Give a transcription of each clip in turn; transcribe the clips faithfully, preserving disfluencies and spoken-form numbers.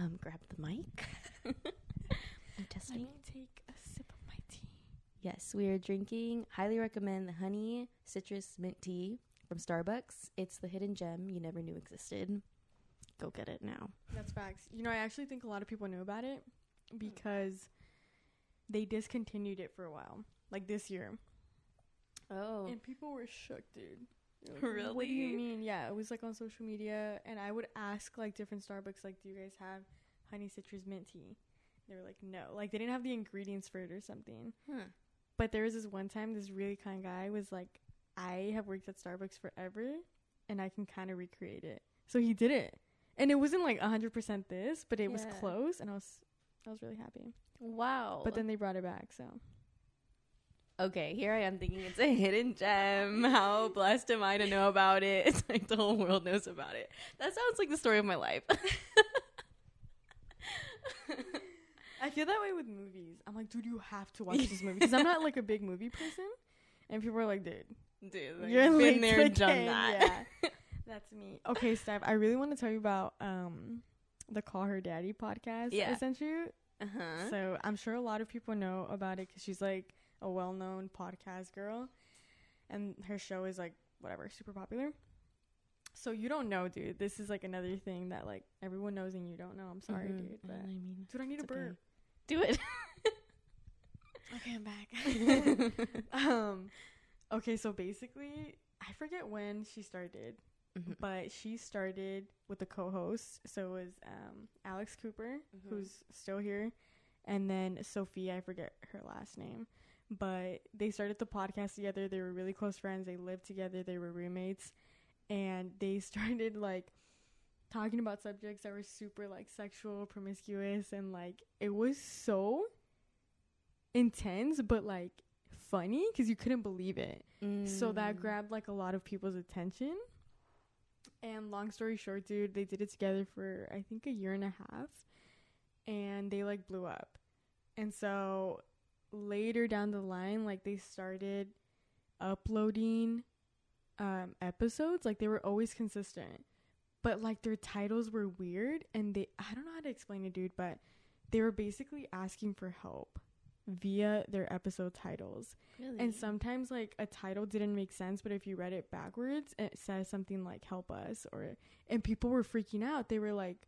um, grab the mic. I'm testing. Let me take a sip of my tea. Yes, we are drinking, highly recommend the honey citrus mint tea from Starbucks. It's the hidden gem you never knew existed. Go get it now. That's facts. You know, I actually think a lot of people know about it because they discontinued it for a while, like this year. Oh. And people were shook, dude. Like, really? What do you mean? Yeah, it was like on social media, and I would ask like different Starbucks, like, do you guys have honey citrus mint tea? They were like, no, like they didn't have the ingredients for it or something. Huh. But there was this one time, this really kind guy was like, I have worked at Starbucks forever and I can kind of recreate it. So he did it, and it wasn't like one hundred percent this, but it yeah. was close, and I was I was really happy. Wow. But then they brought it back, so. Okay, here I am thinking it's a hidden gem. How blessed am I to know about it? It's like the whole world knows about it. That sounds like the story of my life. I feel that way with movies. I'm like, dude, you have to watch this movie. Because I'm not like a big movie person. And people are like, dude. Dude, like, you're been there and done that. Yeah. That's me. Okay, Steph, I really want to tell you about um, the Call Her Daddy podcast yeah. I sent you. Uh-huh. So I'm sure a lot of people know about it because she's like a well-known podcast girl, and her show is like whatever, super popular. So you don't know, dude. This is like another thing that like everyone knows and you don't know. I'm sorry, mm-hmm. dude, but I mean, dude, I need a burp. Okay. Do it. Okay, I'm back. um, okay, so basically, I forget when she started, mm-hmm. but she started with a co-host. So it was um Alex Cooper, mm-hmm. who's still here, and then Sophia. I forget her last name. But they started the podcast together. They were really close friends. They lived together. They were roommates. And they started, like, talking about subjects that were super, like, sexual, promiscuous. And, like, it was so intense but, like, funny because you couldn't believe it. Mm. So that grabbed, like, a lot of people's attention. And long story short, dude, they did it together for, I think, a year and a half. And they, like, blew up. And so later down the line, like, they started uploading um episodes. Like, they were always consistent, but like their titles were weird, and they I don't know how to explain it, dude, but they were basically asking for help via their episode titles. Really? And sometimes like a title didn't make sense, but if you read it backwards, it says something like help us, or and people were freaking out. They were like,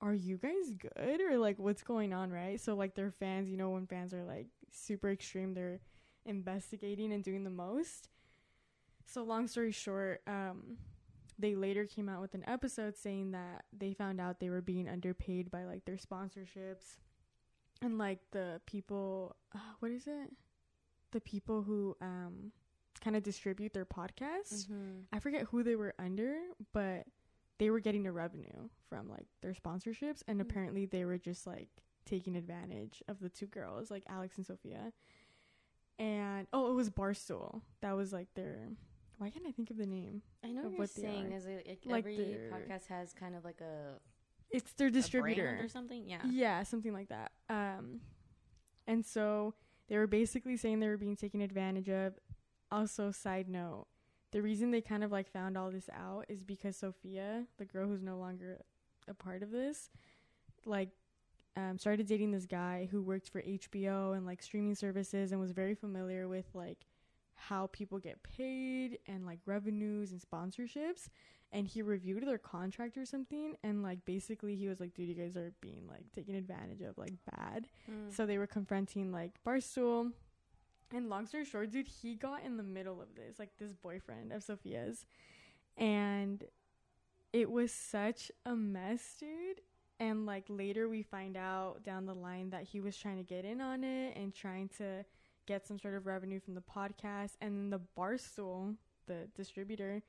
are you guys good, or like what's going on, right? So like their fans, you know, when fans are like super extreme, they're investigating and doing the most. So long story short, um they later came out with an episode saying that they found out they were being underpaid by like their sponsorships and like the people uh, what is it the people who um kind of distribute their podcast. Mm-hmm. I forget who they were under, but they were getting a revenue from like their sponsorships, and mm-hmm. apparently they were just like taking advantage of the two girls, like Alex and Sophia. And oh, it was Barstool that was like their, why can't I think of the name? I know what you're saying is like, like every podcast has kind of like a, it's their distributor or something. Yeah, yeah, something like that. Um, and so they were basically saying they were being taken advantage of. Also, side note, the reason they kind of like found all this out is because Sophia, the girl who's no longer a part of this, like um, started dating this guy who worked for H B O and like streaming services, and was very familiar with like how people get paid and like revenues and sponsorships. And he reviewed their contract or something, and like basically he was like, dude, you guys are being like taken advantage of, like bad. Mm. So they were confronting like Barstool. And long story short, dude, he got in the middle of this, like this boyfriend of Sophia's. And it was such a mess, dude. And like later we find out down the line that he was trying to get in on it and trying to get some sort of revenue from the podcast. And the Barstool, the distributor,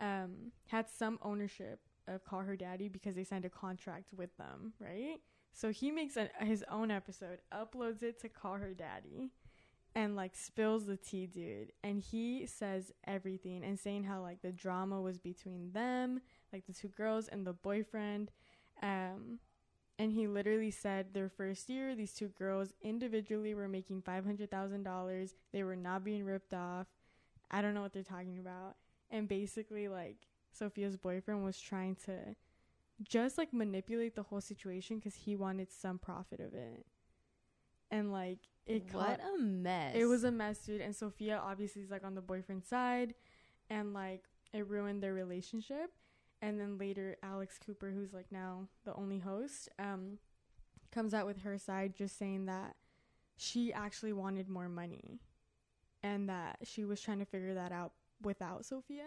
um, had some ownership of Call Her Daddy because they signed a contract with them, right? So he makes an, his own episode, uploads it to Call Her Daddy, and like spills the tea, dude. And he says everything, and saying how like the drama was between them, like the two girls and the boyfriend. Um, and he literally said their first year, these two girls individually were making five hundred thousand dollars. They were not being ripped off. I don't know what they're talking about. And basically like Sophia's boyfriend was trying to just like manipulate the whole situation because he wanted some profit of it. And like it what caught, a mess. It was a mess, dude. And Sophia obviously is like on the boyfriend's side, and like it ruined their relationship. And then later Alex Cooper, who's like now the only host, um comes out with her side, just saying that she actually wanted more money and that she was trying to figure that out without Sophia,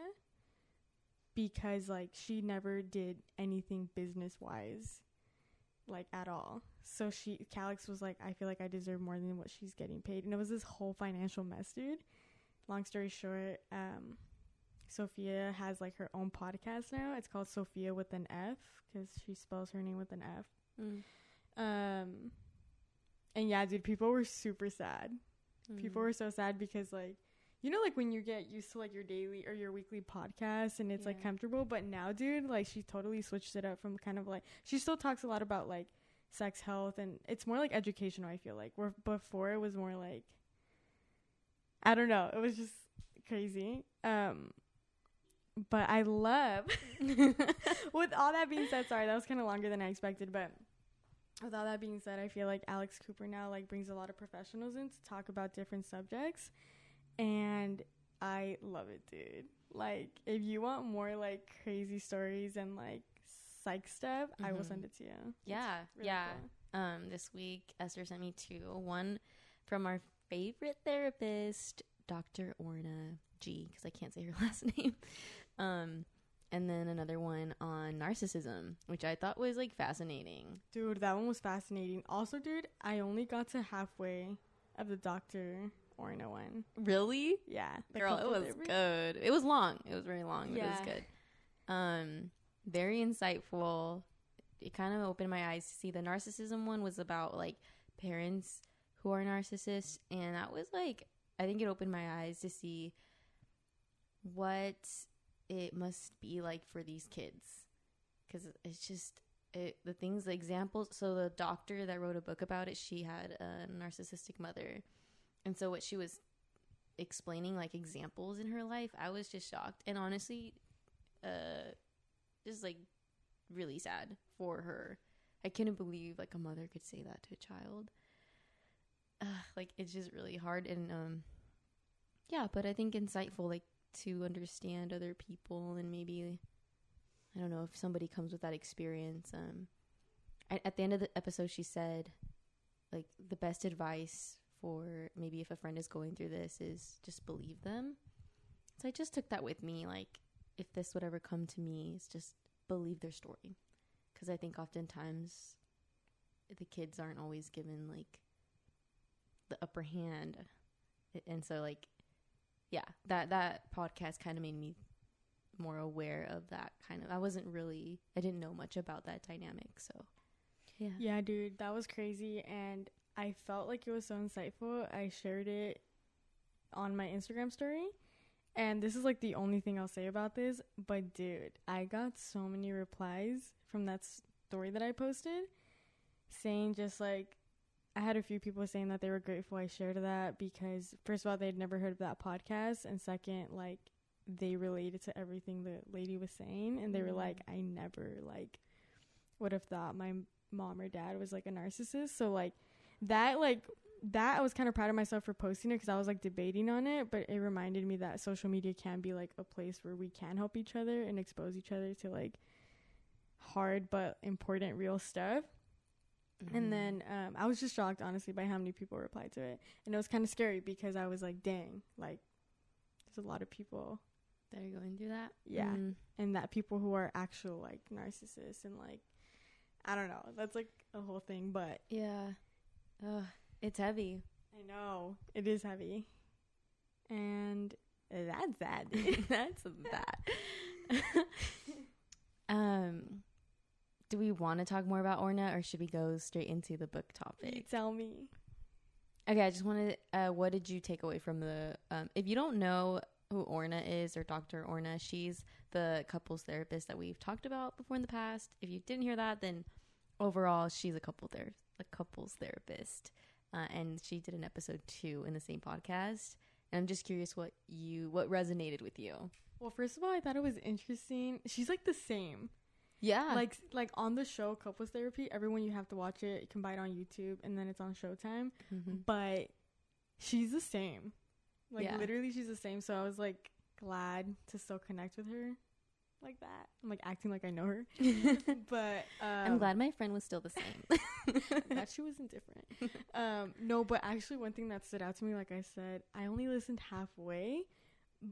because like she never did anything business wise like at all. So she Calix was like, I feel like I deserve more than what she's getting paid. And it was this whole financial mess, dude. Long story short, um Sophia has like her own podcast now. It's called Sophia with an F, because she spells her name with an F. Mm. Um and yeah, dude, people were super sad. Mm. People were so sad because like, you know, like when you get used to like your daily or your weekly podcast and it's yeah. like comfortable, but now, dude, like she totally switched it up from kind of like, she still talks a lot about like sex health, and it's more like educational, I feel like, where before it was more like, I don't know, it was just crazy. Um but I love with all that being said, sorry, that was kind of longer than I expected, but with all that being said, I feel like Alex Cooper now like brings a lot of professionals in to talk about different subjects, and I love it, dude. Like if you want more like crazy stories and like psych stuff, mm-hmm. I will send it to you. Yeah, really yeah. Cool. Um, this week Esther sent me two. One from our favorite therapist, Doctor Orna G, because I can't say her last name. Um, and then another one on narcissism, which I thought was like fascinating. Dude, that one was fascinating. Also, dude, I only got to halfway of the Doctor Orna one. Really? Yeah. Girl, it was therapy. Good. It was long. It was very long, but yeah. It was good. Um, very insightful. It kind of opened my eyes to see. The narcissism one was about like parents who are narcissists, and that was like, I think it opened my eyes to see what it must be like for these kids, because it's just it, the things, the examples. So the doctor that wrote a book about it, she had a narcissistic mother, and so what she was explaining, like examples in her life, I was just shocked, and honestly uh just like really sad for her. I couldn't believe like a mother could say that to a child. Uh, like it's just really hard, and um yeah, but I think insightful, like to understand other people, and maybe I don't know if somebody comes with that experience. Um, at, at the end of the episode, she said, like the best advice for maybe if a friend is going through this is just believe them. So I just took that with me. Like if this would ever come to me, is just believe their story, because I think oftentimes the kids aren't always given like the upper hand, and so like. Yeah, that, that podcast kind of made me more aware of that kind of, I wasn't really, I didn't know much about that dynamic, so, yeah. Yeah, dude, that was crazy, and I felt like it was so insightful. I shared it on my Instagram story, and this is, like, the only thing I'll say about this, but, dude, I got so many replies from that story that I posted, saying just, like, I had a few people saying that they were grateful I shared that, because first of all, they'd never heard of that podcast, and second, like they related to everything the lady was saying, and they were like, I never like would have thought my mom or dad was like a narcissist. So like that, like that I was kind of proud of myself for posting it, because I was like debating on it, but it reminded me that social media can be like a place where we can help each other and expose each other to like hard but important real stuff. And then um, I was just shocked, honestly, by how many people replied to it. And it was kind of scary, because I was like, dang, like, there's a lot of people that are going through that. Yeah. Mm. And that people who are actual, like, narcissists and, like, I don't know. That's, like, a whole thing. But, yeah, ugh, it's heavy. I know. It is heavy. And that's that. That's that. um... Do we want to talk more about Orna, or should we go straight into the book topic? You tell me. Okay, I just wanted, uh, what did you take away from the, um, if you don't know who Orna is, or Doctor Orna, she's the couples therapist that we've talked about before in the past. If you didn't hear that, then overall, she's a, couple ther- a couples therapist, uh, and she did an episode two in the same podcast, and I'm just curious what you, what resonated with you. Well, first of all, I thought it was interesting. She's like the same. Yeah. Like, like on the show Couples Therapy, everyone, you have to watch it. You can buy it on YouTube, and then it's on Showtime. Mm-hmm. But she's the same. Like, yeah. literally, she's the same. So I was, like, glad to still connect with her like that. I'm, like, acting like I know her. But um, I'm glad my friend was still the same. I'm glad she wasn't different. Um, no, but actually, one thing that stood out to me, like I said, I only listened halfway.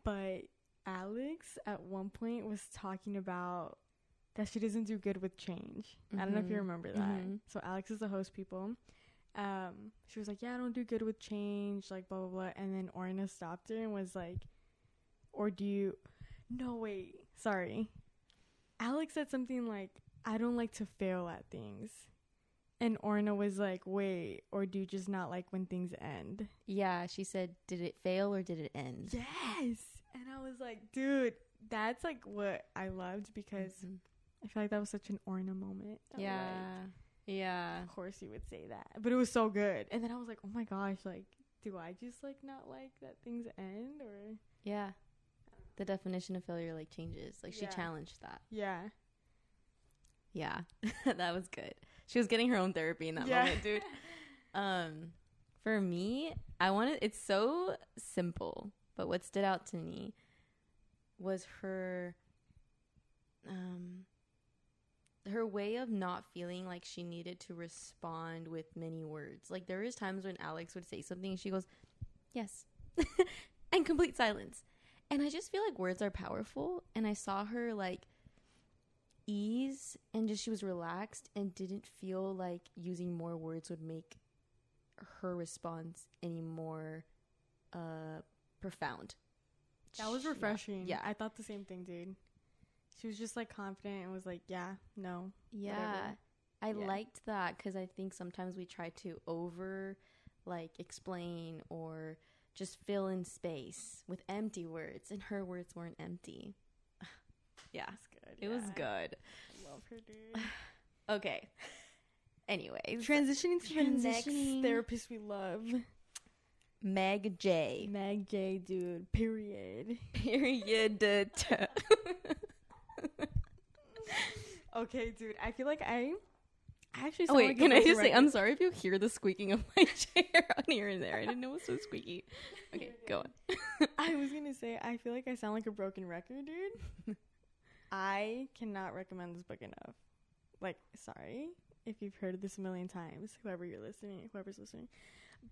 But Alex, at one point, was talking about that she doesn't do good with change. Mm-hmm. I don't know if you remember that. Mm-hmm. So Alex is the host, people. Um, she was like, yeah, I don't do good with change, like, blah, blah, blah. And then Orna stopped her and was like, or do you, no, wait, sorry. Alex said something like, I don't like to fail at things. And Orna was like, wait, or do you just not like when things end? Yeah, she said, did it fail or did it end? Yes. And I was like, dude, that's, like, what I loved, because mm-hmm. I feel like that was such an Orna moment. Yeah. Like, yeah, of course you would say that, but it was so good. And then I was like, oh my gosh, like, do I just, like, not like that things end? Or yeah, the definition of failure, like, changes. Like, she yeah. challenged that. Yeah, yeah. That was good. She was getting her own therapy in that yeah. moment, dude. Um for me, I wanted, it's so simple, but what stood out to me was her um her way of not feeling like she needed to respond with many words. Like, there is times when Alex would say something and she goes, yes, and complete silence. And I just feel like words are powerful. And I saw her, like, ease, and just, she was relaxed and didn't feel like using more words would make her response any more uh, profound. That was refreshing. Yeah. yeah. I thought the same thing, dude. She was just, like, confident and was like, yeah, no, yeah. whatever. I yeah. liked that, because I think sometimes we try to over, like, explain or just fill in space with empty words, and her words weren't empty. yeah. That's good. It yeah. was good. I love her, dude. Okay. Anyway. Transitioning to transitioning. the next therapist we love. Meg Jay. Meg Jay, dude. Period. Period. Okay, dude, I feel like I, I actually sound oh, wait, like can I just say, I'm sorry if you hear the squeaking of my chair on here and there. I didn't know it was so squeaky. Okay, go on. I was going to say, I feel like I sound like a broken record, dude. I cannot recommend this book enough. Like, sorry if you've heard this a million times, whoever you're listening, whoever's listening.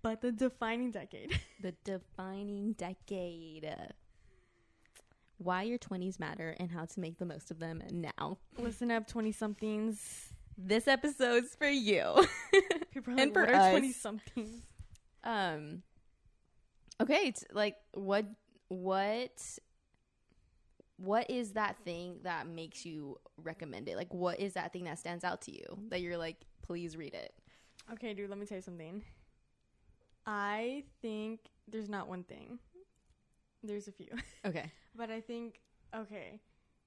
But The Defining Decade. The Defining Decade. Why your twenties matter and how to make the most of them now. Listen up, twenty-somethings. This episode's for you. People are and like, for what us. Are twenty-somethings? Um, okay, it's like, what, what, what is that thing that makes you recommend it? Like, what is that thing that stands out to you that you're like, please read it? Okay, dude, let me tell you something. I think there's not one thing. There's a few. Okay. But I think, okay,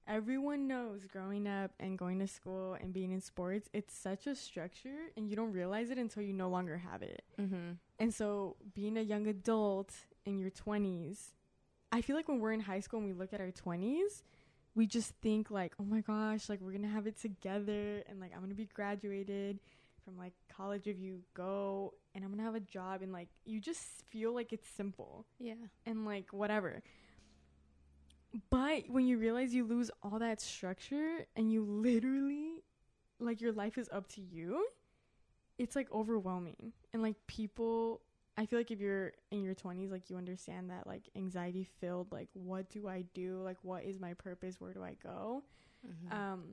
everyone knows growing up and going to school and being in sports, it's such a structure, and you don't realize it until you no longer have it. Mm-hmm. And so being a young adult in your twenties, I feel like when we're in high school and we look at our twenties, we just think like, oh my gosh, like, we're going to have it together, and like, I'm going to be graduated from like college if you go, and I'm gonna have a job, and like, you just feel like it's simple, yeah, and like, whatever. But when you realize you lose all that structure and you literally, like, your life is up to you, it's like overwhelming. And like, people, I feel like if you're in your twenties, like, you understand that, like, anxiety filled, like, what do I do, like, what is my purpose, where do I go? Mm-hmm. um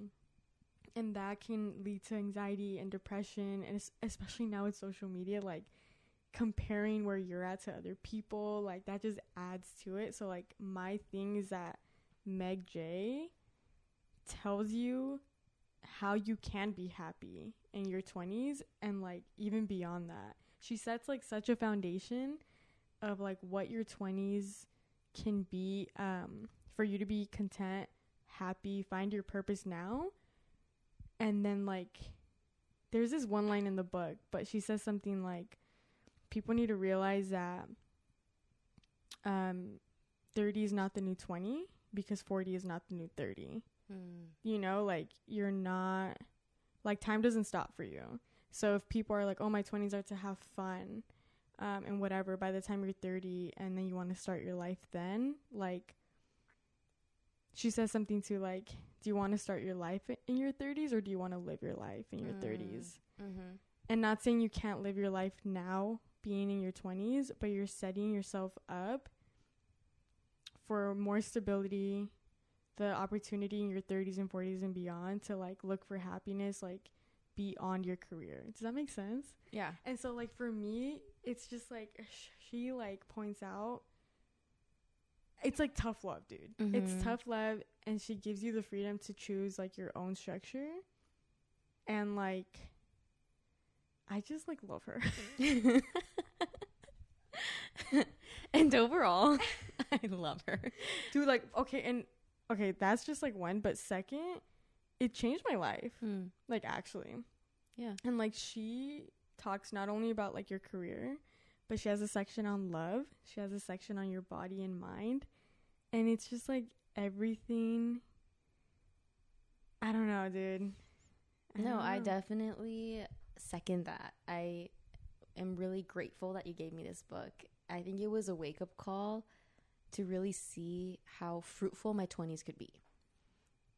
And that can lead to anxiety and depression, and es- especially now with social media, like, comparing where you're at to other people, like, that just adds to it. So, like, my thing is that Meg Jay tells you how you can be happy in your twenties and, like, even beyond that. She sets, like, such a foundation of, like, what your twenties can be, um, for you to be content, happy, find your purpose now. And then, like, there's this one line in the book, but she says something like, people need to realize that um, thirty is not the new twenty because forty is not the new thirty. Mm. You know, like, you're not, like, time doesn't stop for you. So if people are like, oh, my twenties are to have fun, um, and whatever, by the time you're thirty and then you want to start your life then, like, she says something to, like, do you want to start your life in your thirties or do you want to live your life in your mm. thirties? Mm-hmm. And not saying you can't live your life now being in your twenties, but you're setting yourself up for more stability, the opportunity in your thirties and forties and beyond to, like, look for happiness, like, beyond your career. Does that make sense? Yeah. And so, like, for me, it's just, like, she, like, points out, it's, like, tough love, dude. Mm-hmm. It's tough love, and she gives you the freedom to choose, like, your own structure. And, like, I just, like, love her. And overall, I love her. Dude, like, okay, and, okay, that's just, like, one. But second, it changed my life. Mm. Like, actually. Yeah. And, like, she talks not only about, like, your career, but she has a section on love. She has a section on your body and mind. And it's just, like, everything. I don't know, dude. I no, know. I definitely second that. I am really grateful that you gave me this book. I think it was a wake-up call to really see how fruitful my twenties could be.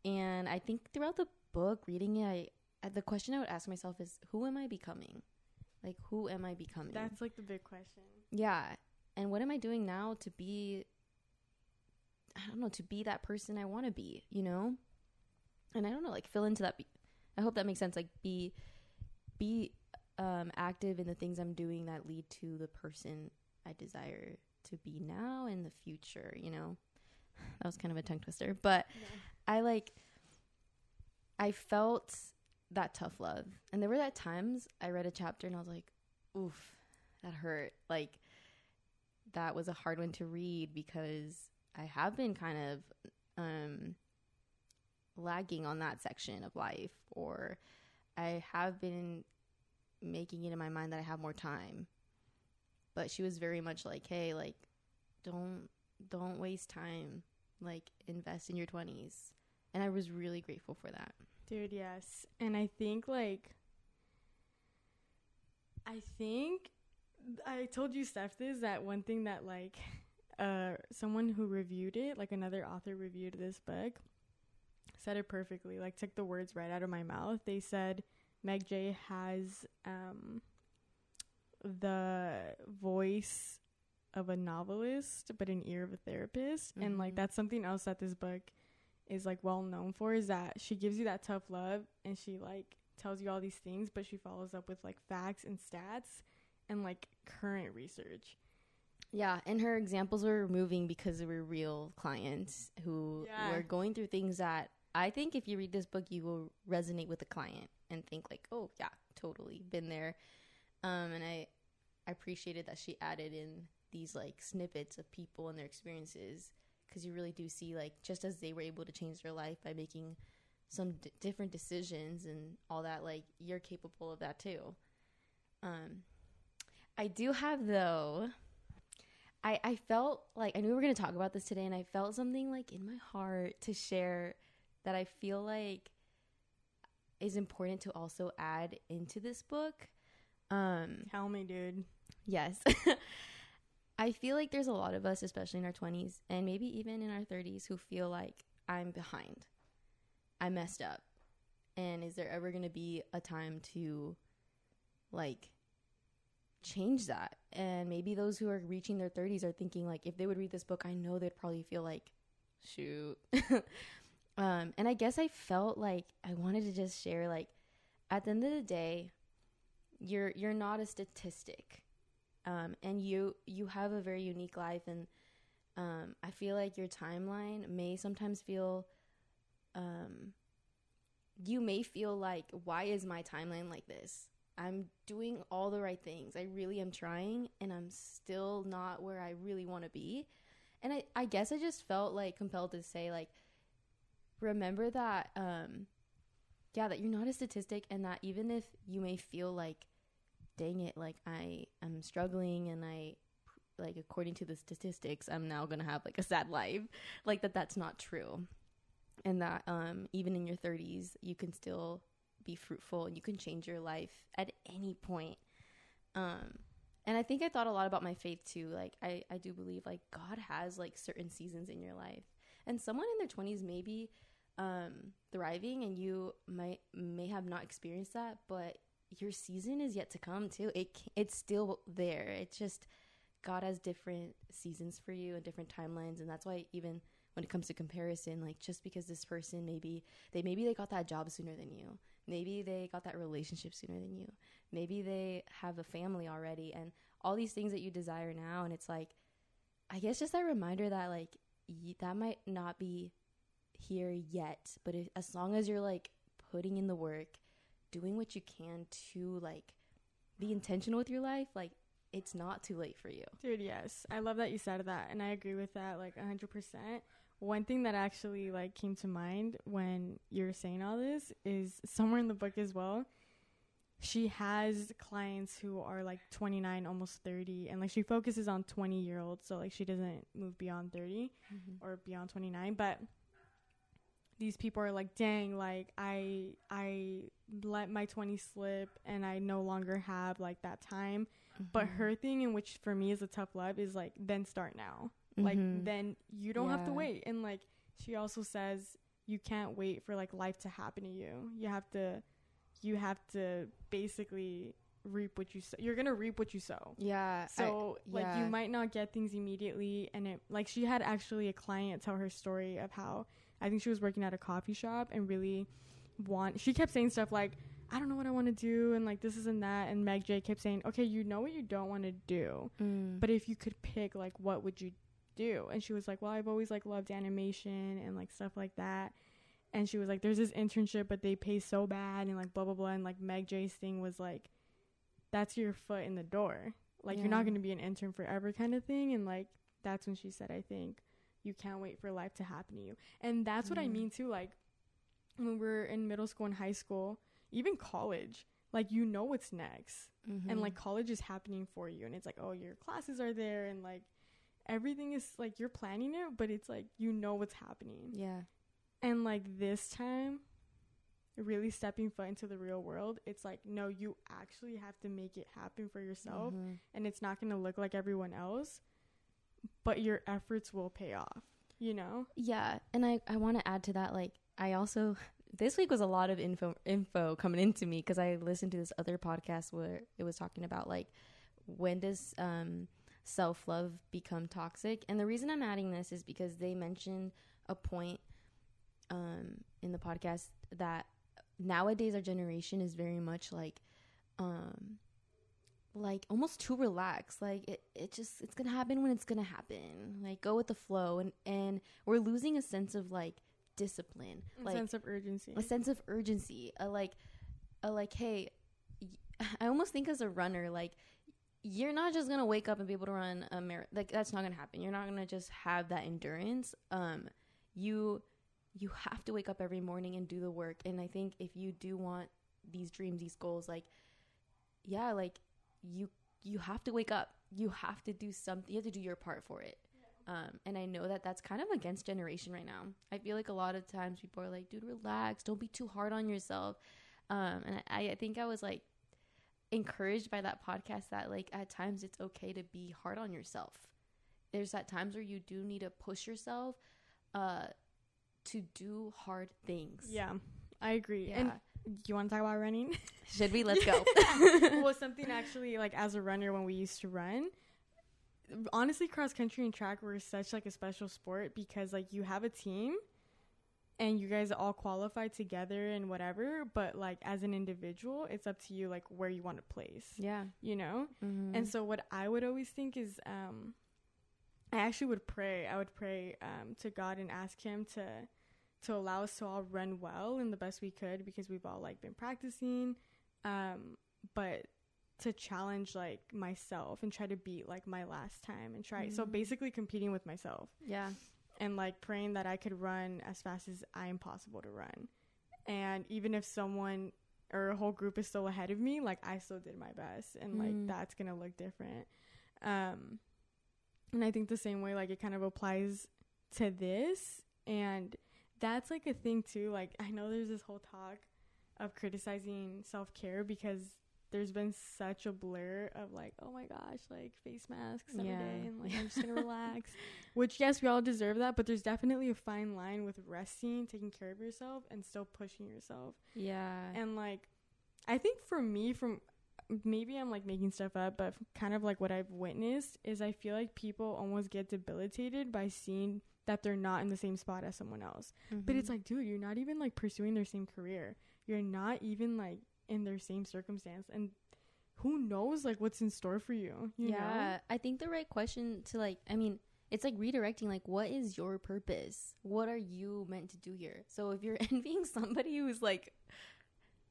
And I think throughout the book, reading it, I, the question I would ask myself is, who am I becoming? Like, who am I becoming? That's, like, the big question. Yeah. And what am I doing now to be, I don't know, to be that person I want to be, you know? And I don't know, like, fill into that. Be- I hope that makes sense. Like, be be um, active in the things I'm doing that lead to the person I desire to be now and the future, you know? That was kind of a tongue twister. But yeah. I, like, I felt that tough love. And there were that times I read a chapter and I was like, oof, that hurt. Like, that was a hard one to read because I have been kind of um, lagging on that section of life, or I have been making it in my mind that I have more time. But she was very much like, hey, like, don't, don't waste time. Like, invest in your twenties. And I was really grateful for that. Dude, yes. And I think, like, I think I told you, Steph, this, that one thing that, like, uh, someone who reviewed it, like, another author reviewed this book, said it perfectly. Like, took the words right out of my mouth. They said Meg Jay has um, the voice of a novelist but an ear of a therapist. Mm-hmm. And, like, that's something else that this book is, like, well known for, is that she gives you that tough love and she, like, tells you all these things, but she follows up with, like, facts and stats and, like, current research. Yeah. And her examples were moving because they were real clients who yeah. were going through things that I think if you read this book you will resonate with the client and think, like, oh yeah, totally been there. Um and I, I appreciated that she added in these, like, snippets of people and their experiences, because you really do see, like, just as they were able to change their life by making some d- different decisions and all that, like, you're capable of that too. um I do have, though, I I felt like I knew we were going to talk about this today, and I felt something, like, in my heart to share that I feel like is important to also add into this book. Um tell me, dude. Yes. I feel like there's a lot of us, especially in our twenties and maybe even in our thirties, who feel like, I'm behind, I messed up, and is there ever going to be a time to, like, change that? And maybe those who are reaching their thirties are thinking, like, if they would read this book, I know they'd probably feel like, shoot. um, and I guess I felt like I wanted to just share, like, at the end of the day, you're you're not a statistic. Um, and you you have a very unique life, and um, I feel like your timeline may sometimes feel, um, you may feel like, why is my timeline like this? I'm doing all the right things. I really am trying, and I'm still not where I really want to be. And I, I guess I just felt, like, compelled to say, like, remember that, um, yeah, that you're not a statistic, and that even if you may feel like, dang it, like, I am struggling, and I, like, according to the statistics, I'm now gonna have, like, a sad life, like, that that's not true. and that um, even in your thirties, you can still be fruitful and you can change your life at any point. Um, and I think I thought a lot about my faith too. Like, I, I do believe, like, God has, like, certain seasons in your life. And someone in their twenties may be um, thriving, and you might may have not experienced that, but your season is yet to come too. It It's still there. It's just God has different seasons for you and different timelines. And that's why even when it comes to comparison, like, just because this person, maybe they maybe they got that job sooner than you. Maybe they got that relationship sooner than you. Maybe they have a family already and all these things that you desire now. And it's like, I guess just that reminder that, like, y- that might not be here yet, but if, as long as you're, like, putting in the work, doing what you can to, like, be intentional with your life, like, it's not too late for you. Dude, yes. I love that you said that, and I agree with that, like, one hundred percent. One thing that actually, like, came to mind when you're saying all this is somewhere in the book as well, she has clients who are, like, twenty-nine, almost thirty, and, like, she focuses on twenty-year-olds, so, like, she doesn't move beyond thirty mm-hmm. or beyond twenty-nine, but these people are like, dang, like, I I let my twenties slip and I no longer have, like, that time. Mm-hmm. But her thing, in which for me is a tough love, is, like, then start now. Mm-hmm. Like, then you don't yeah. have to wait. And, like, she also says you can't wait for, like, life to happen to you. You have to, you have to basically reap what you sow. You're going to reap what you sow. Yeah. So, I, like, yeah. you might not get things immediately. And, it like, she had actually a client tell her story of how, I think she was working at a coffee shop and really want, she kept saying stuff like, I don't know what I want to do, and, like, this isn't that. And Meg Jay kept saying, okay, you know what you don't want to do, mm. but if you could pick, like, what would you do? And she was like, well, I've always, like, loved animation and, like, stuff like that. And she was like, there's this internship, but they pay so bad and, like, blah, blah, blah. And, like, Meg Jay's thing was like, that's your foot in the door. Like, yeah. you're not going to be an intern forever kind of thing. And, like, that's when she said, I think, you can't wait for life to happen to you. And that's mm. what I mean too, like, when we're in middle school and high school, even college, like, you know what's next. Mm-hmm. And, like, college is happening for you, and it's like, oh, your classes are there, and, like, everything is, like, you're planning it, but it's like, you know what's happening. Yeah. And, like, this time, really stepping foot into the real world, it's like, no, you actually have to make it happen for yourself. Mm-hmm. And it's not going to look like everyone else, but your efforts will pay off, you know? Yeah. And I, I want to add to that, like, I also, this week was a lot of info info coming into me, because I listened to this other podcast where it was talking about, like, when does um, self-love become toxic? And the reason I'm adding this is because they mentioned a point um, in the podcast that nowadays our generation is very much, like, um, like, almost too relaxed. Like, it it just, it's gonna happen when it's gonna happen. Like, go with the flow. And and we're losing a sense of, like, discipline, a like, sense of urgency, a sense of urgency, a like, a like, hey, I almost think as a runner, like, you're not just gonna wake up and be able to run a marathon. Like, that's not gonna happen. You're not gonna just have that endurance. Um, you you have to wake up every morning and do the work. And I think if you do want these dreams, these goals, like, yeah, like, you you have to wake up, you have to do something, you have to do your part for it. Yeah. um and I know that that's kind of against generation right now. I feel like a lot of times people are like, dude, relax, don't be too hard on yourself. um and I, I think I was, like, encouraged by that podcast that, like, at times it's okay to be hard on yourself. There's at times where you do need to push yourself uh to do hard things. Yeah, I agree. Yeah. And you want to talk about running? Should we? Let's go. Well, something actually, like, as a runner, when we used to run, honestly, cross country and track were such, like, a special sport, because, like, you have a team and you guys all qualify together and whatever, but, like, as an individual, it's up to you, like, where you want to place. Yeah. You know? Mm-hmm. And so what I would always think is, um, I actually would pray. I would pray um, to God and ask him to... to allow us to all run well and the best we could, because we've all, like, been practicing, um, but to challenge, like, myself and try to beat, like, my last time and try. Mm-hmm. So basically competing with myself. Yeah. And, like, praying that I could run as fast as I'm possible to run. And even if someone or a whole group is still ahead of me, like, I still did my best, and mm-hmm. like, that's going to look different. Um, and I think the same way, like, it kind of applies to this. And that's like a thing too. Like, I know there's this whole talk of criticizing self-care because there's been such a blur of like, oh my gosh, like face masks every yeah. day, and like I'm just gonna relax. Which, yes, we all deserve that, but there's definitely a fine line with resting, taking care of yourself, and still pushing yourself. Yeah. And like, I think for me, from maybe I'm like making stuff up, but kind of like what I've witnessed is I feel like people almost get debilitated by seeing that they're not in the same spot as someone else. Mm-hmm. But it's like, dude, you're not even like pursuing their same career. You're not even like in their same circumstance, and who knows like what's in store for you, you yeah know? I think the right question to like, I mean, it's like redirecting, like, what is your purpose? What are you meant to do here? So if you're envying somebody who's like,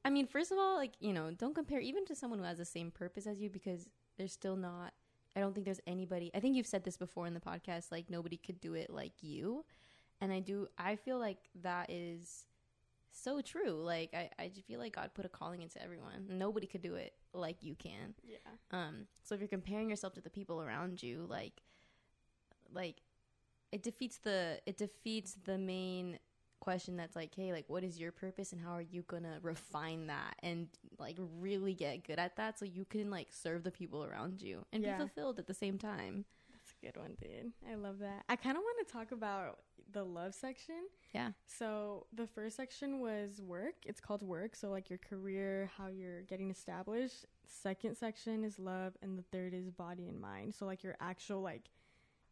I mean, first of all, like, you know, don't compare even to someone who has the same purpose as you, because they're still not, I don't think there's anybody, I think you've said this before in the podcast, like nobody could do it like you. And I do, I feel like that is so true. Like, I, I feel like God put a calling into everyone. Nobody could do it like you can. Yeah. Um. So if you're comparing yourself to the people around you, like, like, it defeats the it defeats the main question that's like, hey, like, what is your purpose, and how are you gonna refine that and like really get good at that so you can like serve the people around you and yeah. be fulfilled at the same time. Good one, dude. I love that. I kind of want to talk about the love section. Yeah. So the first section was work. It's called work. So like your career, how you're getting established. Second section is love. And the third is body and mind. So like your actual, like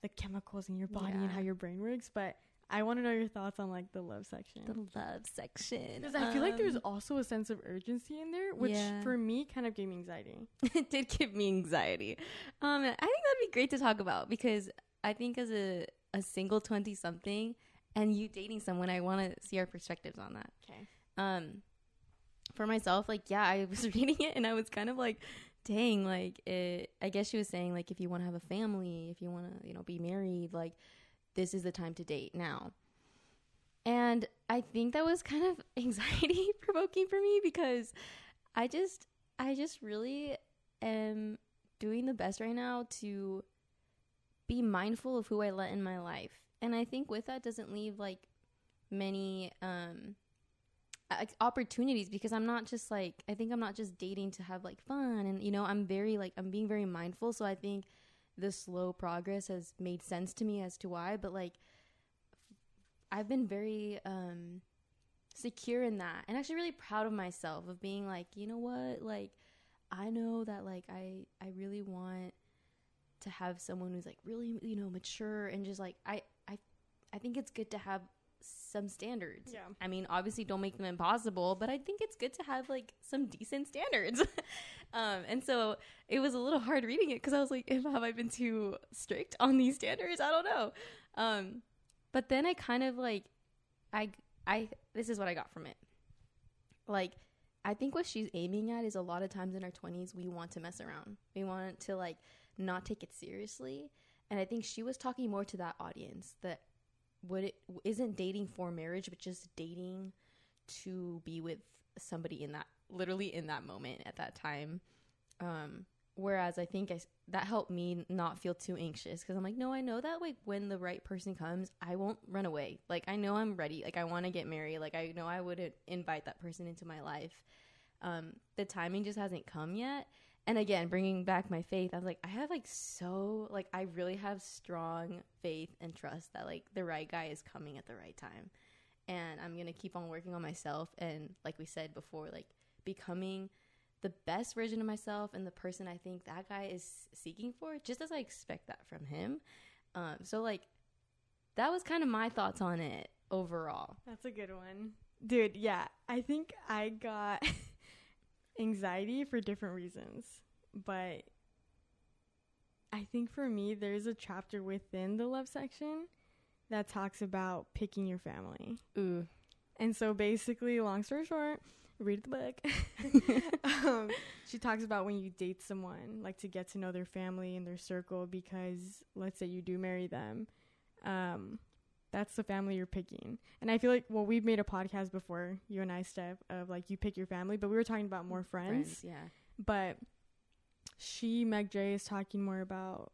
the chemicals in your body yeah. and how your brain works. But I want to know your thoughts on like the love section. The love section. Because um, I feel like there's also a sense of urgency in there, which yeah. for me kind of gave me anxiety. It did give me anxiety. Um, I think that'd be great to talk about, because I think as a, a single twenty-something and you dating someone, I want to see our perspectives on that. Okay. Um, for myself, like, yeah, I was reading it and I was kind of like, dang, like, it, I guess she was saying, like, if you want to have a family, if you want to, you know, be married, like, this is the time to date now. And I think that was kind of anxiety provoking for me, because I just, I just really am doing the best right now to be mindful of who I let in my life. And I think with that doesn't leave like many um, opportunities, because I'm not just like, I think I'm not just dating to have like fun, and, you know, I'm very like, I'm being very mindful. So I think the slow progress has made sense to me as to why, but like I've been very um secure in that, and actually really proud of myself of being like, you know what, like I know that like I I really want to have someone who's like really, you know, mature, and just like I I I think it's good to have some standards. Yeah. I mean, obviously don't make them impossible, but I think it's good to have like some decent standards. um and so it was a little hard reading it, because I was like, have I been too strict on these standards? I don't know. um but then I kind of like I I this is what I got from it. Like, I think what she's aiming at is a lot of times in our twenties we want to mess around, we want to like not take it seriously, and I think she was talking more to that audience that what it isn't dating for marriage, but just dating to be with somebody in that, literally in that moment at that time. Um, whereas I think I, that helped me not feel too anxious, because I'm like, no, I know that like when the right person comes, I won't run away. Like, I know I'm ready. Like, I want to get married. Like, I know I wouldn't invite that person into my life. Um, the timing just hasn't come yet. And again, bringing back my faith, I was like, I have like so, like, I really have strong faith and trust that like the right guy is coming at the right time. And I'm going to keep on working on myself. And like we said before, like becoming the best version of myself and the person I think that guy is seeking for, just as I expect that from him. Um, so like, that was kind of my thoughts on it overall. That's a good one. Dude, yeah, I think I got... anxiety for different reasons, but I think for me there's a chapter within the love section that talks about picking your family. Ooh. And so basically, long story short, read the book. um, she talks about when you date someone, like to get to know their family and their circle, because let's say you do marry them, um that's the family you're picking. And I feel like, well, we've made a podcast before, you and I, Steph, of like you pick your family, but we were talking about more friends. friends yeah. But she, Meg Jay, is talking more about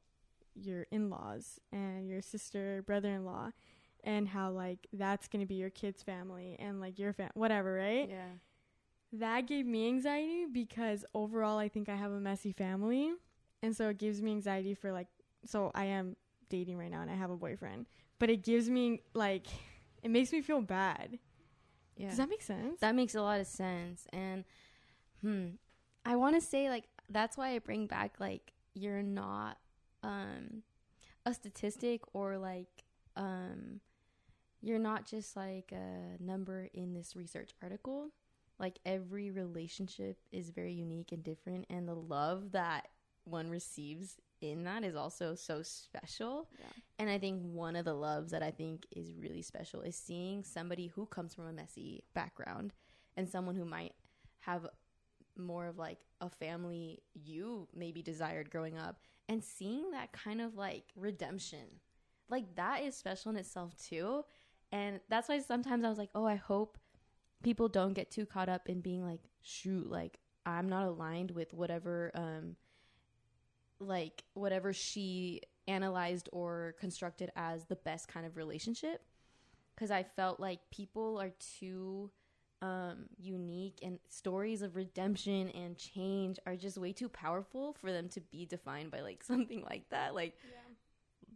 your in-laws and your sister, brother-in-law. and how like that's going to be your kid's family and like your fam- whatever, right? Yeah. That gave me anxiety because overall I think I have a messy family, and so it gives me anxiety for like, so I am dating right now and I have a boyfriend, but it gives me like, it makes me feel bad. Yeah. Does that make sense? That makes a lot of sense. And hmm, I want to say like, that's why I bring back like, you're not um, a statistic or like, um, you're not just like a number in this research article. Like every relationship is very unique and different, and the love that one receives in that is also so special. Yeah. And I think one of the loves that I think is really special is seeing somebody who comes from a messy background and someone who might have more of like a family you maybe desired growing up, and seeing that kind of like redemption, like that is special in itself too. And that's why sometimes I was like, oh, I hope people don't get too caught up in being like, shoot, like I'm not aligned with whatever um like whatever she analyzed or constructed as the best kind of relationship, because I felt like people are too um unique, and stories of redemption and change are just way too powerful for them to be defined by like something like that, like yeah.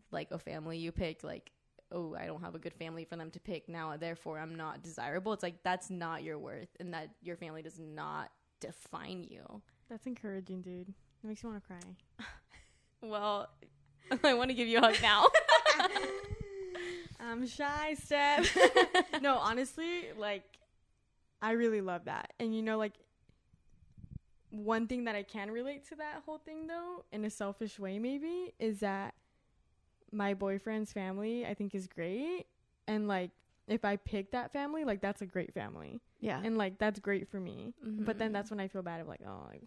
like a family you pick, like, oh, I don't have a good family for them to pick now, therefore I'm not desirable. It's like, that's not your worth, and that your family does not define you. That's encouraging, dude. It makes you want to cry. Well, I want to give you a hug now. I'm shy, Steph. No, honestly, like, I really love that. And, you know, like, one thing that I can relate to that whole thing, though, in a selfish way maybe, is that my boyfriend's family, I think, is great. And, like, if I pick that family, like, that's a great family. Yeah. And, like, that's great for me. Mm-hmm. But then that's when I feel bad. I'm like, oh. Like,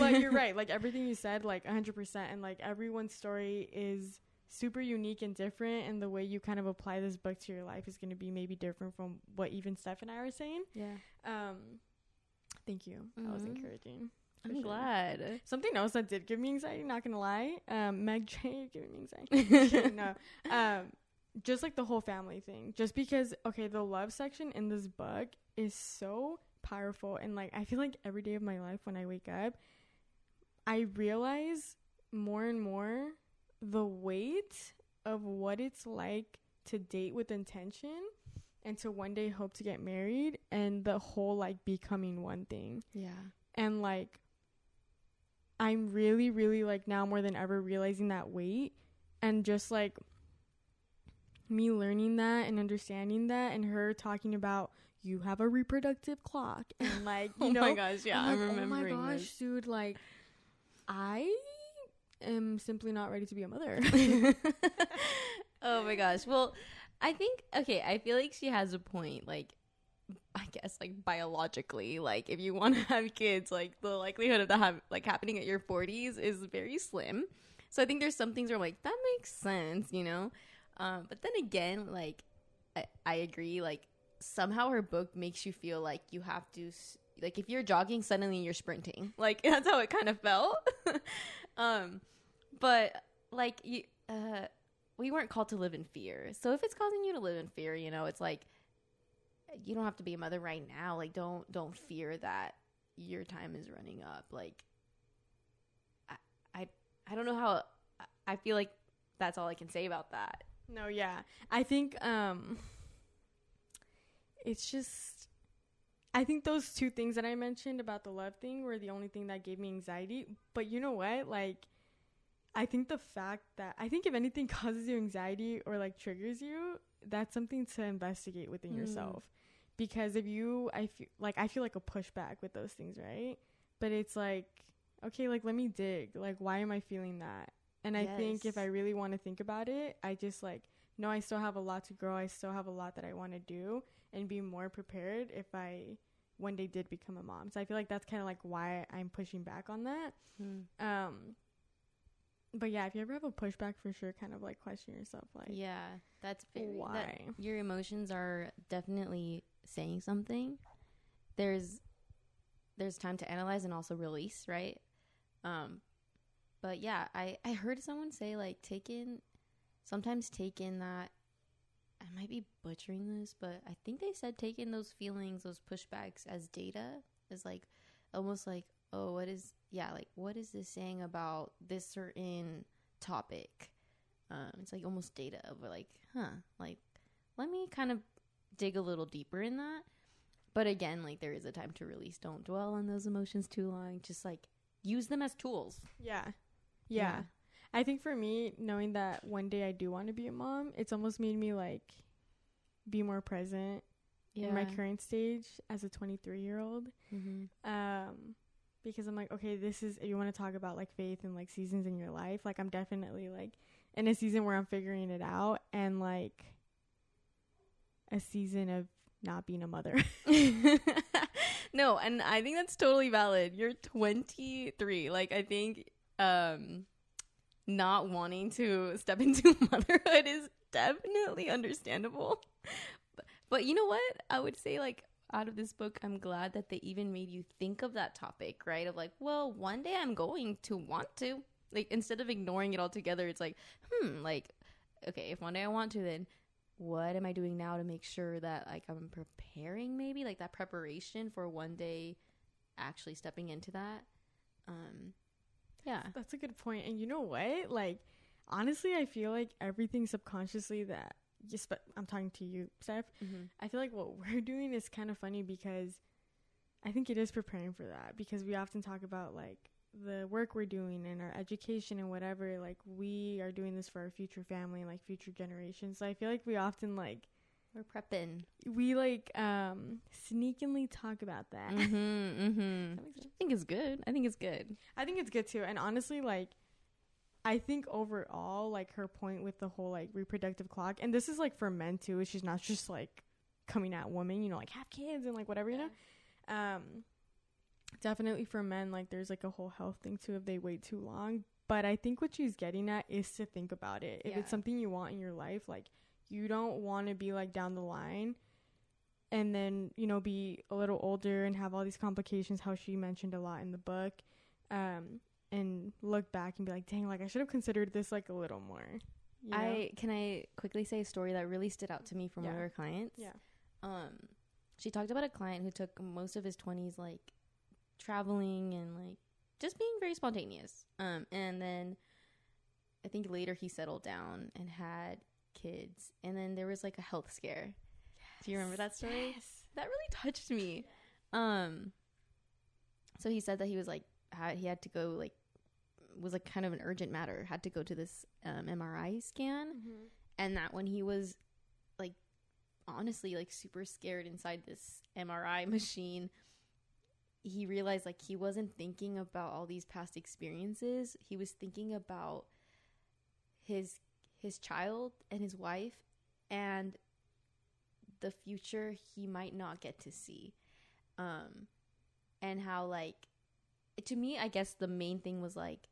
but you're right. Like, everything you said, like, one hundred percent. And, like, everyone's story is super unique and different. And the way you kind of apply this book to your life is going to be maybe different from what even Steph and I were saying. Yeah. Um, thank you. Mm-hmm. That was encouraging. I'm sure. Glad. Something else that did give me anxiety, not going to lie. Um, Meg Jay giving me anxiety. No. Um, just like the whole family thing. Just because, okay, the love section in this book is so powerful. And like, I feel like every day of my life when I wake up, I realize more and more the weight of what it's like to date with intention and to one day hope to get married, and the whole like becoming one thing. Yeah. And like, I'm really, really like now more than ever realizing that weight, and just like me learning that and understanding that, and her talking about, you have a reproductive clock, and like, you oh know, my gosh, yeah, I'm, I'm like, remembering. Oh my gosh, this. Dude, like, I am simply not ready to be a mother. Oh my gosh. Well, I think, okay, I feel like she has a point. Like, I guess like biologically, like if you want to have kids, like the likelihood of that have, like happening at your forties is very slim. So I think there's some things where I'm like, that makes sense, you know. Um, but then again, like I, I agree, like. Somehow her book makes you feel like you have to, like if you're jogging, suddenly you're sprinting. Like that's how it kind of felt. um, but like you, uh, we weren't called to live in fear. So if it's causing you to live in fear, you know, it's like you don't have to be a mother right now. Like don't don't fear that your time is running up. Like I I, I don't know how. I feel like that's all I can say about that. No, yeah, I think. Um, It's just, I think those two things that I mentioned about the love thing were the only thing that gave me anxiety. But you know what? Like, I think the fact that, I think if anything causes you anxiety or like triggers you, that's something to investigate within mm. yourself. Because if you, I feel like, I feel like a pushback with those things, right? But it's like, okay, like, let me dig. Like, why am I feeling that? And yes. I think if I really want to think about it, I just like, no, I still have a lot to grow. I still have a lot that I want to do. And be more prepared if I one day did become a mom. So I feel like that's kind of like why I'm pushing back on that. Mm. Um, but yeah, if you ever have a pushback, for sure, kind of like question yourself, like, yeah, that's very, why that your emotions are definitely saying something. There's there's time to analyze and also release, right? Um, but yeah, I I heard someone say like take in sometimes take in that. I might be butchering this, but I think they said taking those feelings, those pushbacks as data is like almost like, oh, what is, yeah, like what is this saying about this certain topic? Um, it's like almost data over like, huh, like let me kind of dig a little deeper in that. But again, like there is a time to release. Don't dwell on those emotions too long. Just like use them as tools. Yeah. Yeah. Yeah. I think for me, knowing that one day I do want to be a mom, it's almost made me like be more present yeah. in my current stage as a twenty-three year old. Mm-hmm. Um, because I'm like, okay, this is, if you want to talk about like faith and like seasons in your life, like I'm definitely like in a season where I'm figuring it out and like a season of not being a mother. No, and I think that's totally valid. You're twenty-three. Like I think um not wanting to step into motherhood is definitely understandable. But, but you know what? I would say like out of this book, I'm glad that they even made you think of that topic, right? Of like, well, one day I'm going to want to. Like instead of ignoring it altogether, it's like, hmm, like, okay, if one day I want to, then what am I doing now to make sure that like I'm preparing, maybe like that preparation for one day actually stepping into that. Um, yeah, that's a good point. And you know what? Like, honestly, I feel like everything subconsciously that just, but I'm talking to you, Steph. Mm-hmm. I feel like what we're doing is kind of funny because I think it is preparing for that, because we often talk about like the work we're doing and our education and whatever, like we are doing this for our future family and like future generations. So I feel like we often like we're prepping. We like um sneakily talk about that. Mm-hmm, mm-hmm. I think it's good. I think it's good. I think it's good too. And honestly, like I think overall, like her point with the whole like reproductive clock, and this is like for men too. She's not just like coming at women, you know, like have kids and like whatever, yeah. you know. Um, definitely for men, like there's like a whole health thing too if they wait too long. But I think what she's getting at is to think about it. If yeah. it's something you want in your life, like you don't want to be like down the line and then, you know, be a little older and have all these complications, how she mentioned a lot in the book, um, and look back and be like, dang, like I should have considered this like a little more. You know? I can I quickly say a story that really stood out to me from yeah. one of her clients. Yeah. Um, she talked about a client who took most of his twenties like traveling and like just being very spontaneous, um and then I think later he settled down and had kids, and then there was like a health scare. Yes. Do you remember that story? Yes. That really touched me. Um so he said that he was like ha- he had to go, like was like kind of an urgent matter, had to go to this um M R I scan. Mm-hmm. And that when he was like honestly like super scared inside this M R I machine, he realized like he wasn't thinking about all these past experiences. He was thinking about his his child and his wife and the future he might not get to see. Um, and how like, to me, I guess the main thing was like,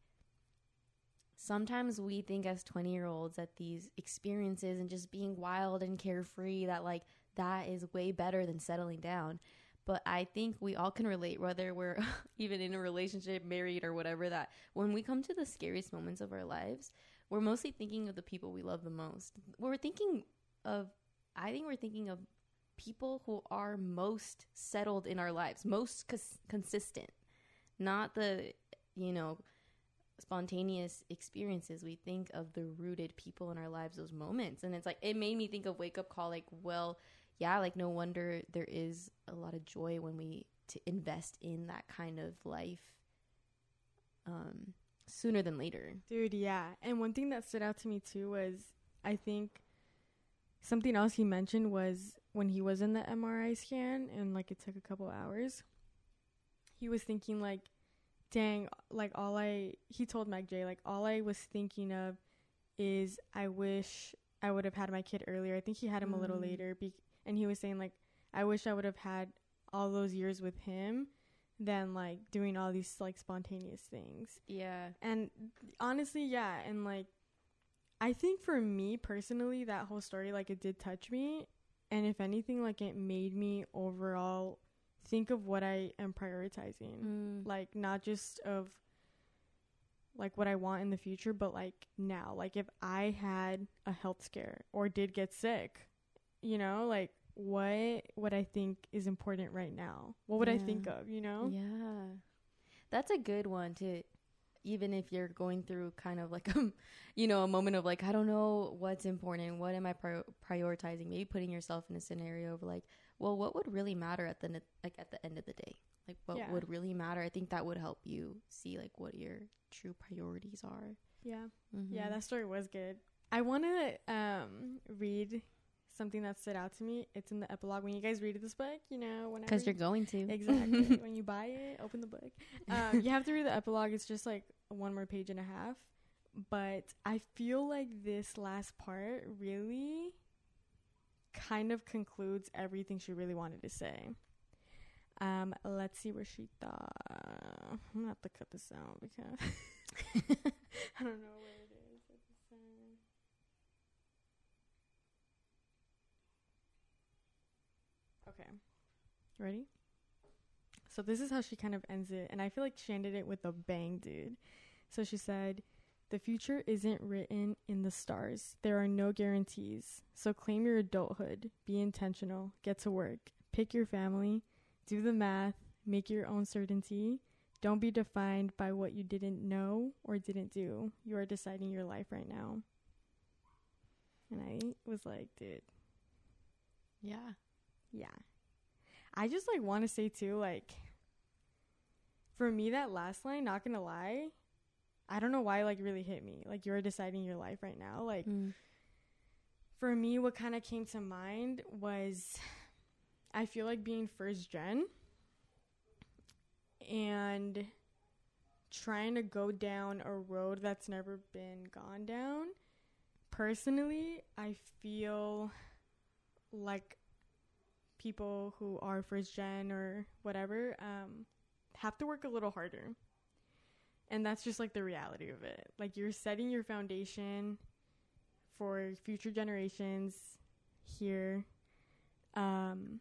sometimes we think as twenty year olds that these experiences and just being wild and carefree, that like that is way better than settling down. But I think we all can relate, whether we're even in a relationship, married, or whatever, that when we come to the scariest moments of our lives, we're mostly thinking of the people we love the most. We're thinking of, I think we're thinking of people who are most settled in our lives, most cons- consistent, not the, you know, spontaneous experiences. We think of the rooted people in our lives, those moments. And it's like, it made me think of Wake Up Call, like, well, yeah, like no wonder there is a lot of joy when we to invest in that kind of life um, sooner than later. Dude, yeah. And one thing that stood out to me too was, I think something else he mentioned was when he was in the M R I scan and like it took a couple hours, he was thinking like, dang, like all I, he told Meg Jay, like all I was thinking of is I wish I would have had my kid earlier. I think he had him mm. a little later. Be- And he was saying, like, I wish I would have had all those years with him than, like, doing all these, like, spontaneous things. Yeah. And honestly, yeah. And, like, I think for me personally, that whole story, like, it did touch me. And if anything, like, it made me overall think of what I am prioritizing. Mm. Like, not just of, like, what I want in the future, but, like, now. Like, if I had a health scare or did get sick you know, like what what I think is important right now. What would yeah. I think of, you know? Yeah. That's a good one to, even if you're going through kind of like, um, you know, a moment of like, I don't know what's important. What am I pri- prioritizing? Maybe putting yourself in a scenario of like, well, what would really matter at the ne- like at the end of the day? Like what yeah. would really matter? I think that would help you see like what your true priorities are. Yeah. Mm-hmm. Yeah, that story was good. I want to um, read something that stood out to me. It's in the epilogue. When you guys read this book, you know, whenever. Because you're going to. Exactly. When you buy it, open the book. Um, you have to read the epilogue. It's just like one more page and a half. But I feel like this last part really kind of concludes everything she really wanted to say. Um, let's see where she thought. I'm going to have to cut this out because I don't know where it is. Okay. Ready? So this is how she kind of ends it. And I feel like she ended it with a bang, dude. So she said, "The future isn't written in the stars. There are no guarantees. So claim your adulthood. Be intentional. Get to work. Pick your family. Do the math. Make your own certainty. Don't be defined by what you didn't know or didn't do. You are deciding your life right now." And I was like, dude. Yeah. Yeah. I just, like, want to say, too, like, for me, that last line, not going to lie, I don't know why, like, really hit me. Like, you're deciding your life right now. Like, mm. for me, what kind of came to mind was I feel like being first gen and trying to go down a road that's never been gone down. Personally, I feel like people who are first gen or whatever um have to work a little harder, and that's just like the reality of it. Like, you're setting your foundation for future generations here. um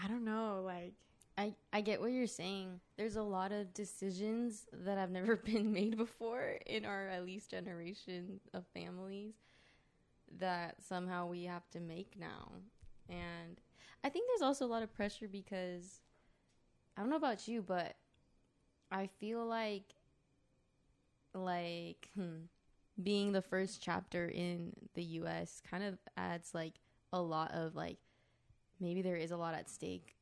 I don't know, like I I get what you're saying. There's a lot of decisions that have never been made before in our at least generation of families that somehow we have to make now. And I think there's also a lot of pressure because, I don't know about you, but I feel like, like, hmm, being the first chapter in the U S kind of adds, like, a lot of, like, maybe there is a lot at stake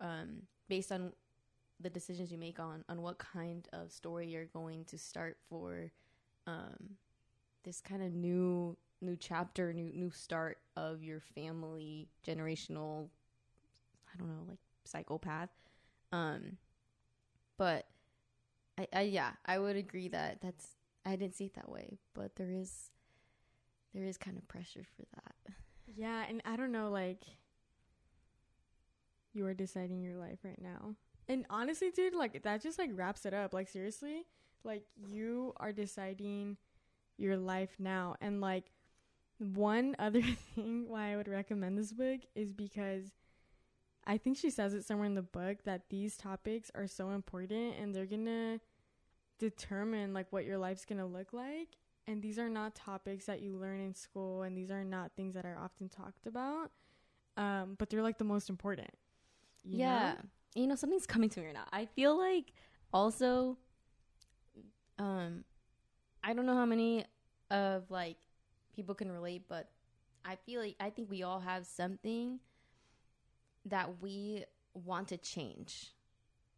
um, based on the decisions you make on, on what kind of story you're going to start for um, this kind of new new chapter, new new start of your family, generational, I don't know, like, psychopath. Um, but I, I, yeah, I would agree that that's, I didn't see it that way, but there is, there is kind of pressure for that. Yeah. And I don't know, like, you are deciding your life right now. And honestly, dude, like, that just, like, wraps it up. Like, seriously, like, you are deciding your life now. And, like, one other thing why I would recommend this book is because I think she says it somewhere in the book that these topics are so important and they're gonna determine, like, what your life's gonna look like. And these are not topics that you learn in school, and these are not things that are often talked about, um, but they're, like, the most important. You yeah. know? You know, something's coming to me right now. I feel like also, um, I don't know how many of, like, people can relate, but I feel like I think we all have something that we want to change,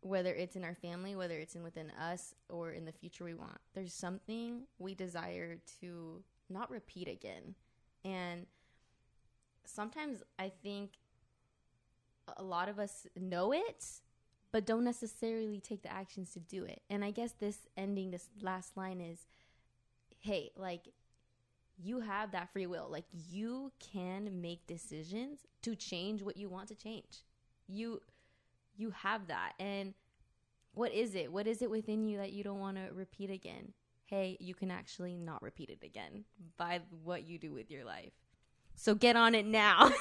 whether it's in our family, whether it's in within us, or in the future we want. There's something we desire to not repeat again. And sometimes I think a lot of us know it, but don't necessarily take the actions to do it. And I guess this ending, this last line is, hey, like, you have that free will. Like, you can make decisions to change what you want to change. You you have that. And what is it? What is it within you that you don't want to repeat again? Hey, you can actually not repeat it again by what you do with your life. So get on it now.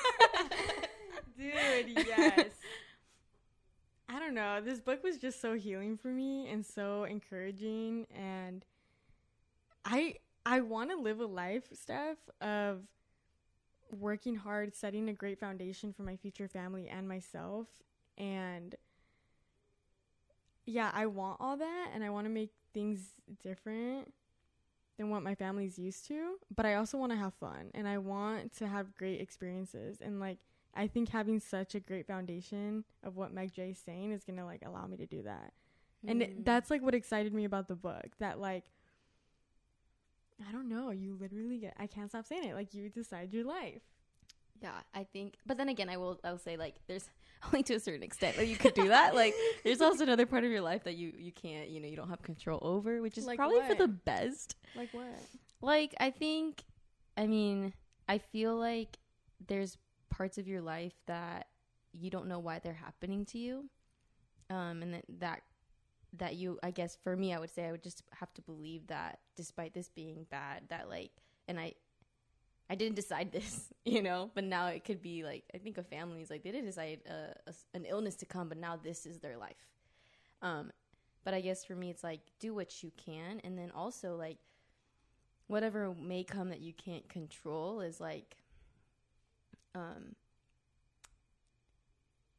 Dude, yes. I don't know. This book was just so healing for me and so encouraging. And I... I want to live a life, Steph, of working hard, setting a great foundation for my future family and myself. And yeah, I want all that, and I want to make things different than what my family's used to, but I also want to have fun, and I want to have great experiences. And like, I think having such a great foundation of what Meg Jay is saying is going to like allow me to do that. Mm. And it, that's like what excited me about the book, that like, I don't know, you literally get, I can't stop saying it, like you decide your life. Yeah, I think, but then again, I will I'll say like there's only to a certain extent that you could do that. Like there's also another part of your life that you, you can't, you know, you don't have control over, which is like probably what? For the best. Like what? Like I think, I mean, I feel like there's parts of your life that you don't know why they're happening to you. Um, and that, that, that you, I guess for me, I would say I would just have to believe that despite this being bad, that like, and I, I didn't decide this, you know, but now it could be like, I think of families, like they didn't decide uh, a, an illness to come, but now this is their life. Um, but I guess for me, it's like, do what you can. And then also like, whatever may come that you can't control is like, um,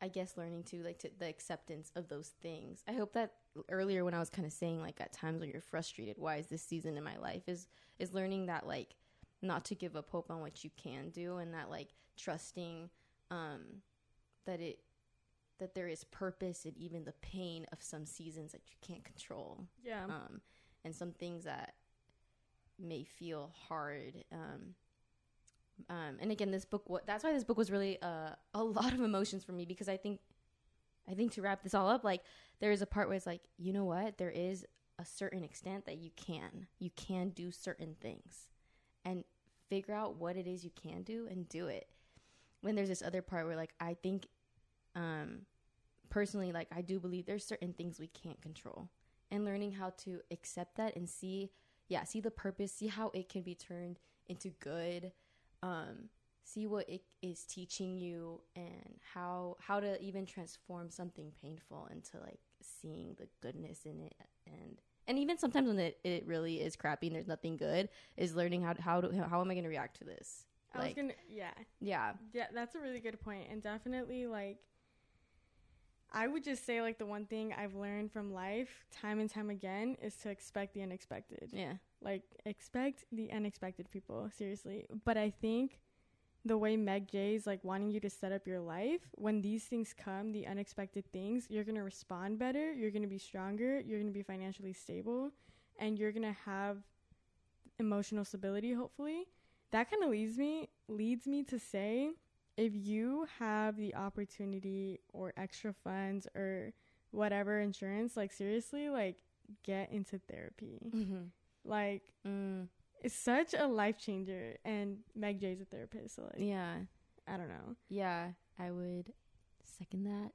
I guess learning to like to the acceptance of those things. I hope that earlier when I was kind of saying like at times when you're frustrated, why is this season in my life, is, is learning that like, not to give up hope on what you can do, and that like trusting um that it that there is purpose in even the pain of some seasons that you can't control. Yeah. Um and some things that may feel hard. Um um and again, this book what that's why this book was really uh a lot of emotions for me, because I think I think to wrap this all up, like there is a part where it's like, you know what, there is a certain extent that you can you can do certain things. And figure out what it is you can do and do it. When there's this other part where like, I think um, personally, like I do believe there's certain things we can't control, and learning how to accept that and see, yeah, see the purpose, see how it can be turned into good. Um, see what it is teaching you, and how, how to even transform something painful into like seeing the goodness in it. And And even sometimes when it, it really is crappy and there's nothing good, is learning how how do, how am I going to react to this? I like, was gonna, yeah, yeah, yeah. That's a really good point, and definitely like I would just say like the one thing I've learned from life, time and time again, is to expect the unexpected. Yeah, like expect the unexpected, people, seriously. But I think the way Meg Jay's like wanting you to set up your life, when these things come, the unexpected things, you're going to respond better, you're going to be stronger, you're going to be financially stable, and you're going to have emotional stability, hopefully. That kind of leads me leads me to say, if you have the opportunity or extra funds or whatever insurance, like seriously, like get into therapy. Mm-hmm. Like mm. It's such a life changer, and Meg Jay's a therapist, so like, yeah, I don't know. Yeah, I would second that.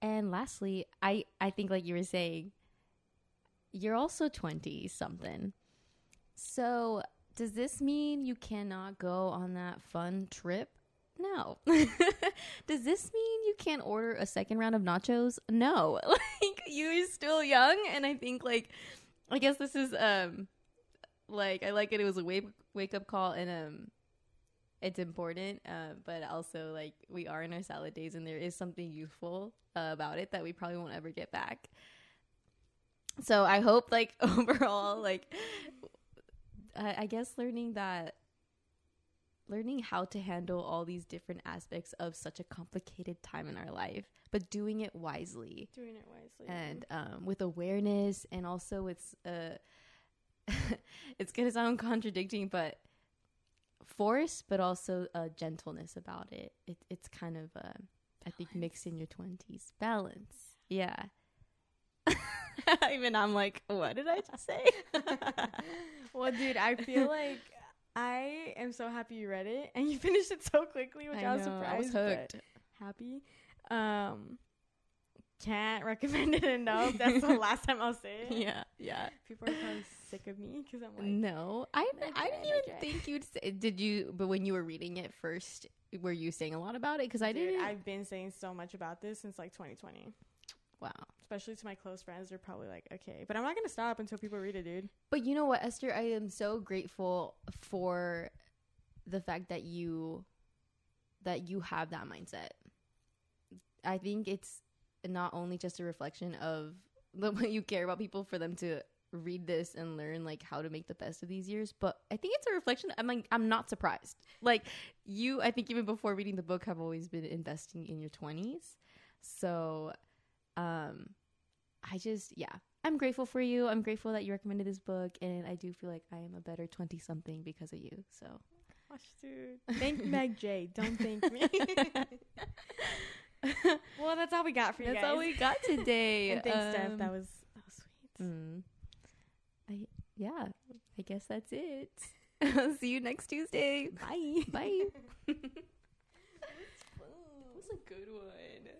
And lastly, I, I think like you were saying, you're also twenty something. So does this mean you cannot go on that fun trip? No. Does this mean you can't order a second round of nachos? No. Like, you're still young, and I think like, I guess this is um. Like, I like it. It was a wake, wake up call, and um, it's important. Uh, but also, like, we are in our salad days, and there is something youthful uh, about it that we probably won't ever get back. So I hope, like, overall, like, I, I guess learning that, learning how to handle all these different aspects of such a complicated time in our life, but doing it wisely. Doing it wisely. And um, with awareness, and also with... Uh, it's gonna sound contradicting, but force, but also a uh, gentleness about it. it it's kind of uh, I think mixed in your twenties. Balance. Yeah. Even I'm like, what did I just say? Well, dude, I feel like I am so happy you read it, and you finished it so quickly, which I, I was know, surprised. I was hooked. Happy. Um, can't recommend it enough. That's the last time I'll say it. Yeah, yeah. People are probably sick of me because I'm like, no, I I didn't even think you'd say. Did you? But when you were reading it first, were you saying a lot about it? Because I did. I've been saying so much about this since like twenty twenty. Wow. Especially to my close friends, they're probably like, okay, but I'm not gonna stop until people read it, dude. But you know what, Esther, I am so grateful for the fact that you that you have that mindset. I think it's not only just a reflection of the way you care about people for them to read this and learn like how to make the best of these years, but I think it's a reflection. I'm like, I'm not surprised. Like you, I think even before reading the book, have always been investing in your twenties. So, um, I just, yeah, I'm grateful for you. I'm grateful that you recommended this book, and I do feel like I am a better twenty something because of you. So, gosh, dude, thank Meg Jay. Don't thank me. Well, that's all we got for you. That's guys. all we got today. And thanks, um, Steph. That was that was sweet. Mm. I yeah. I guess that's it. See you next Tuesday. Bye. Bye. That was a good one.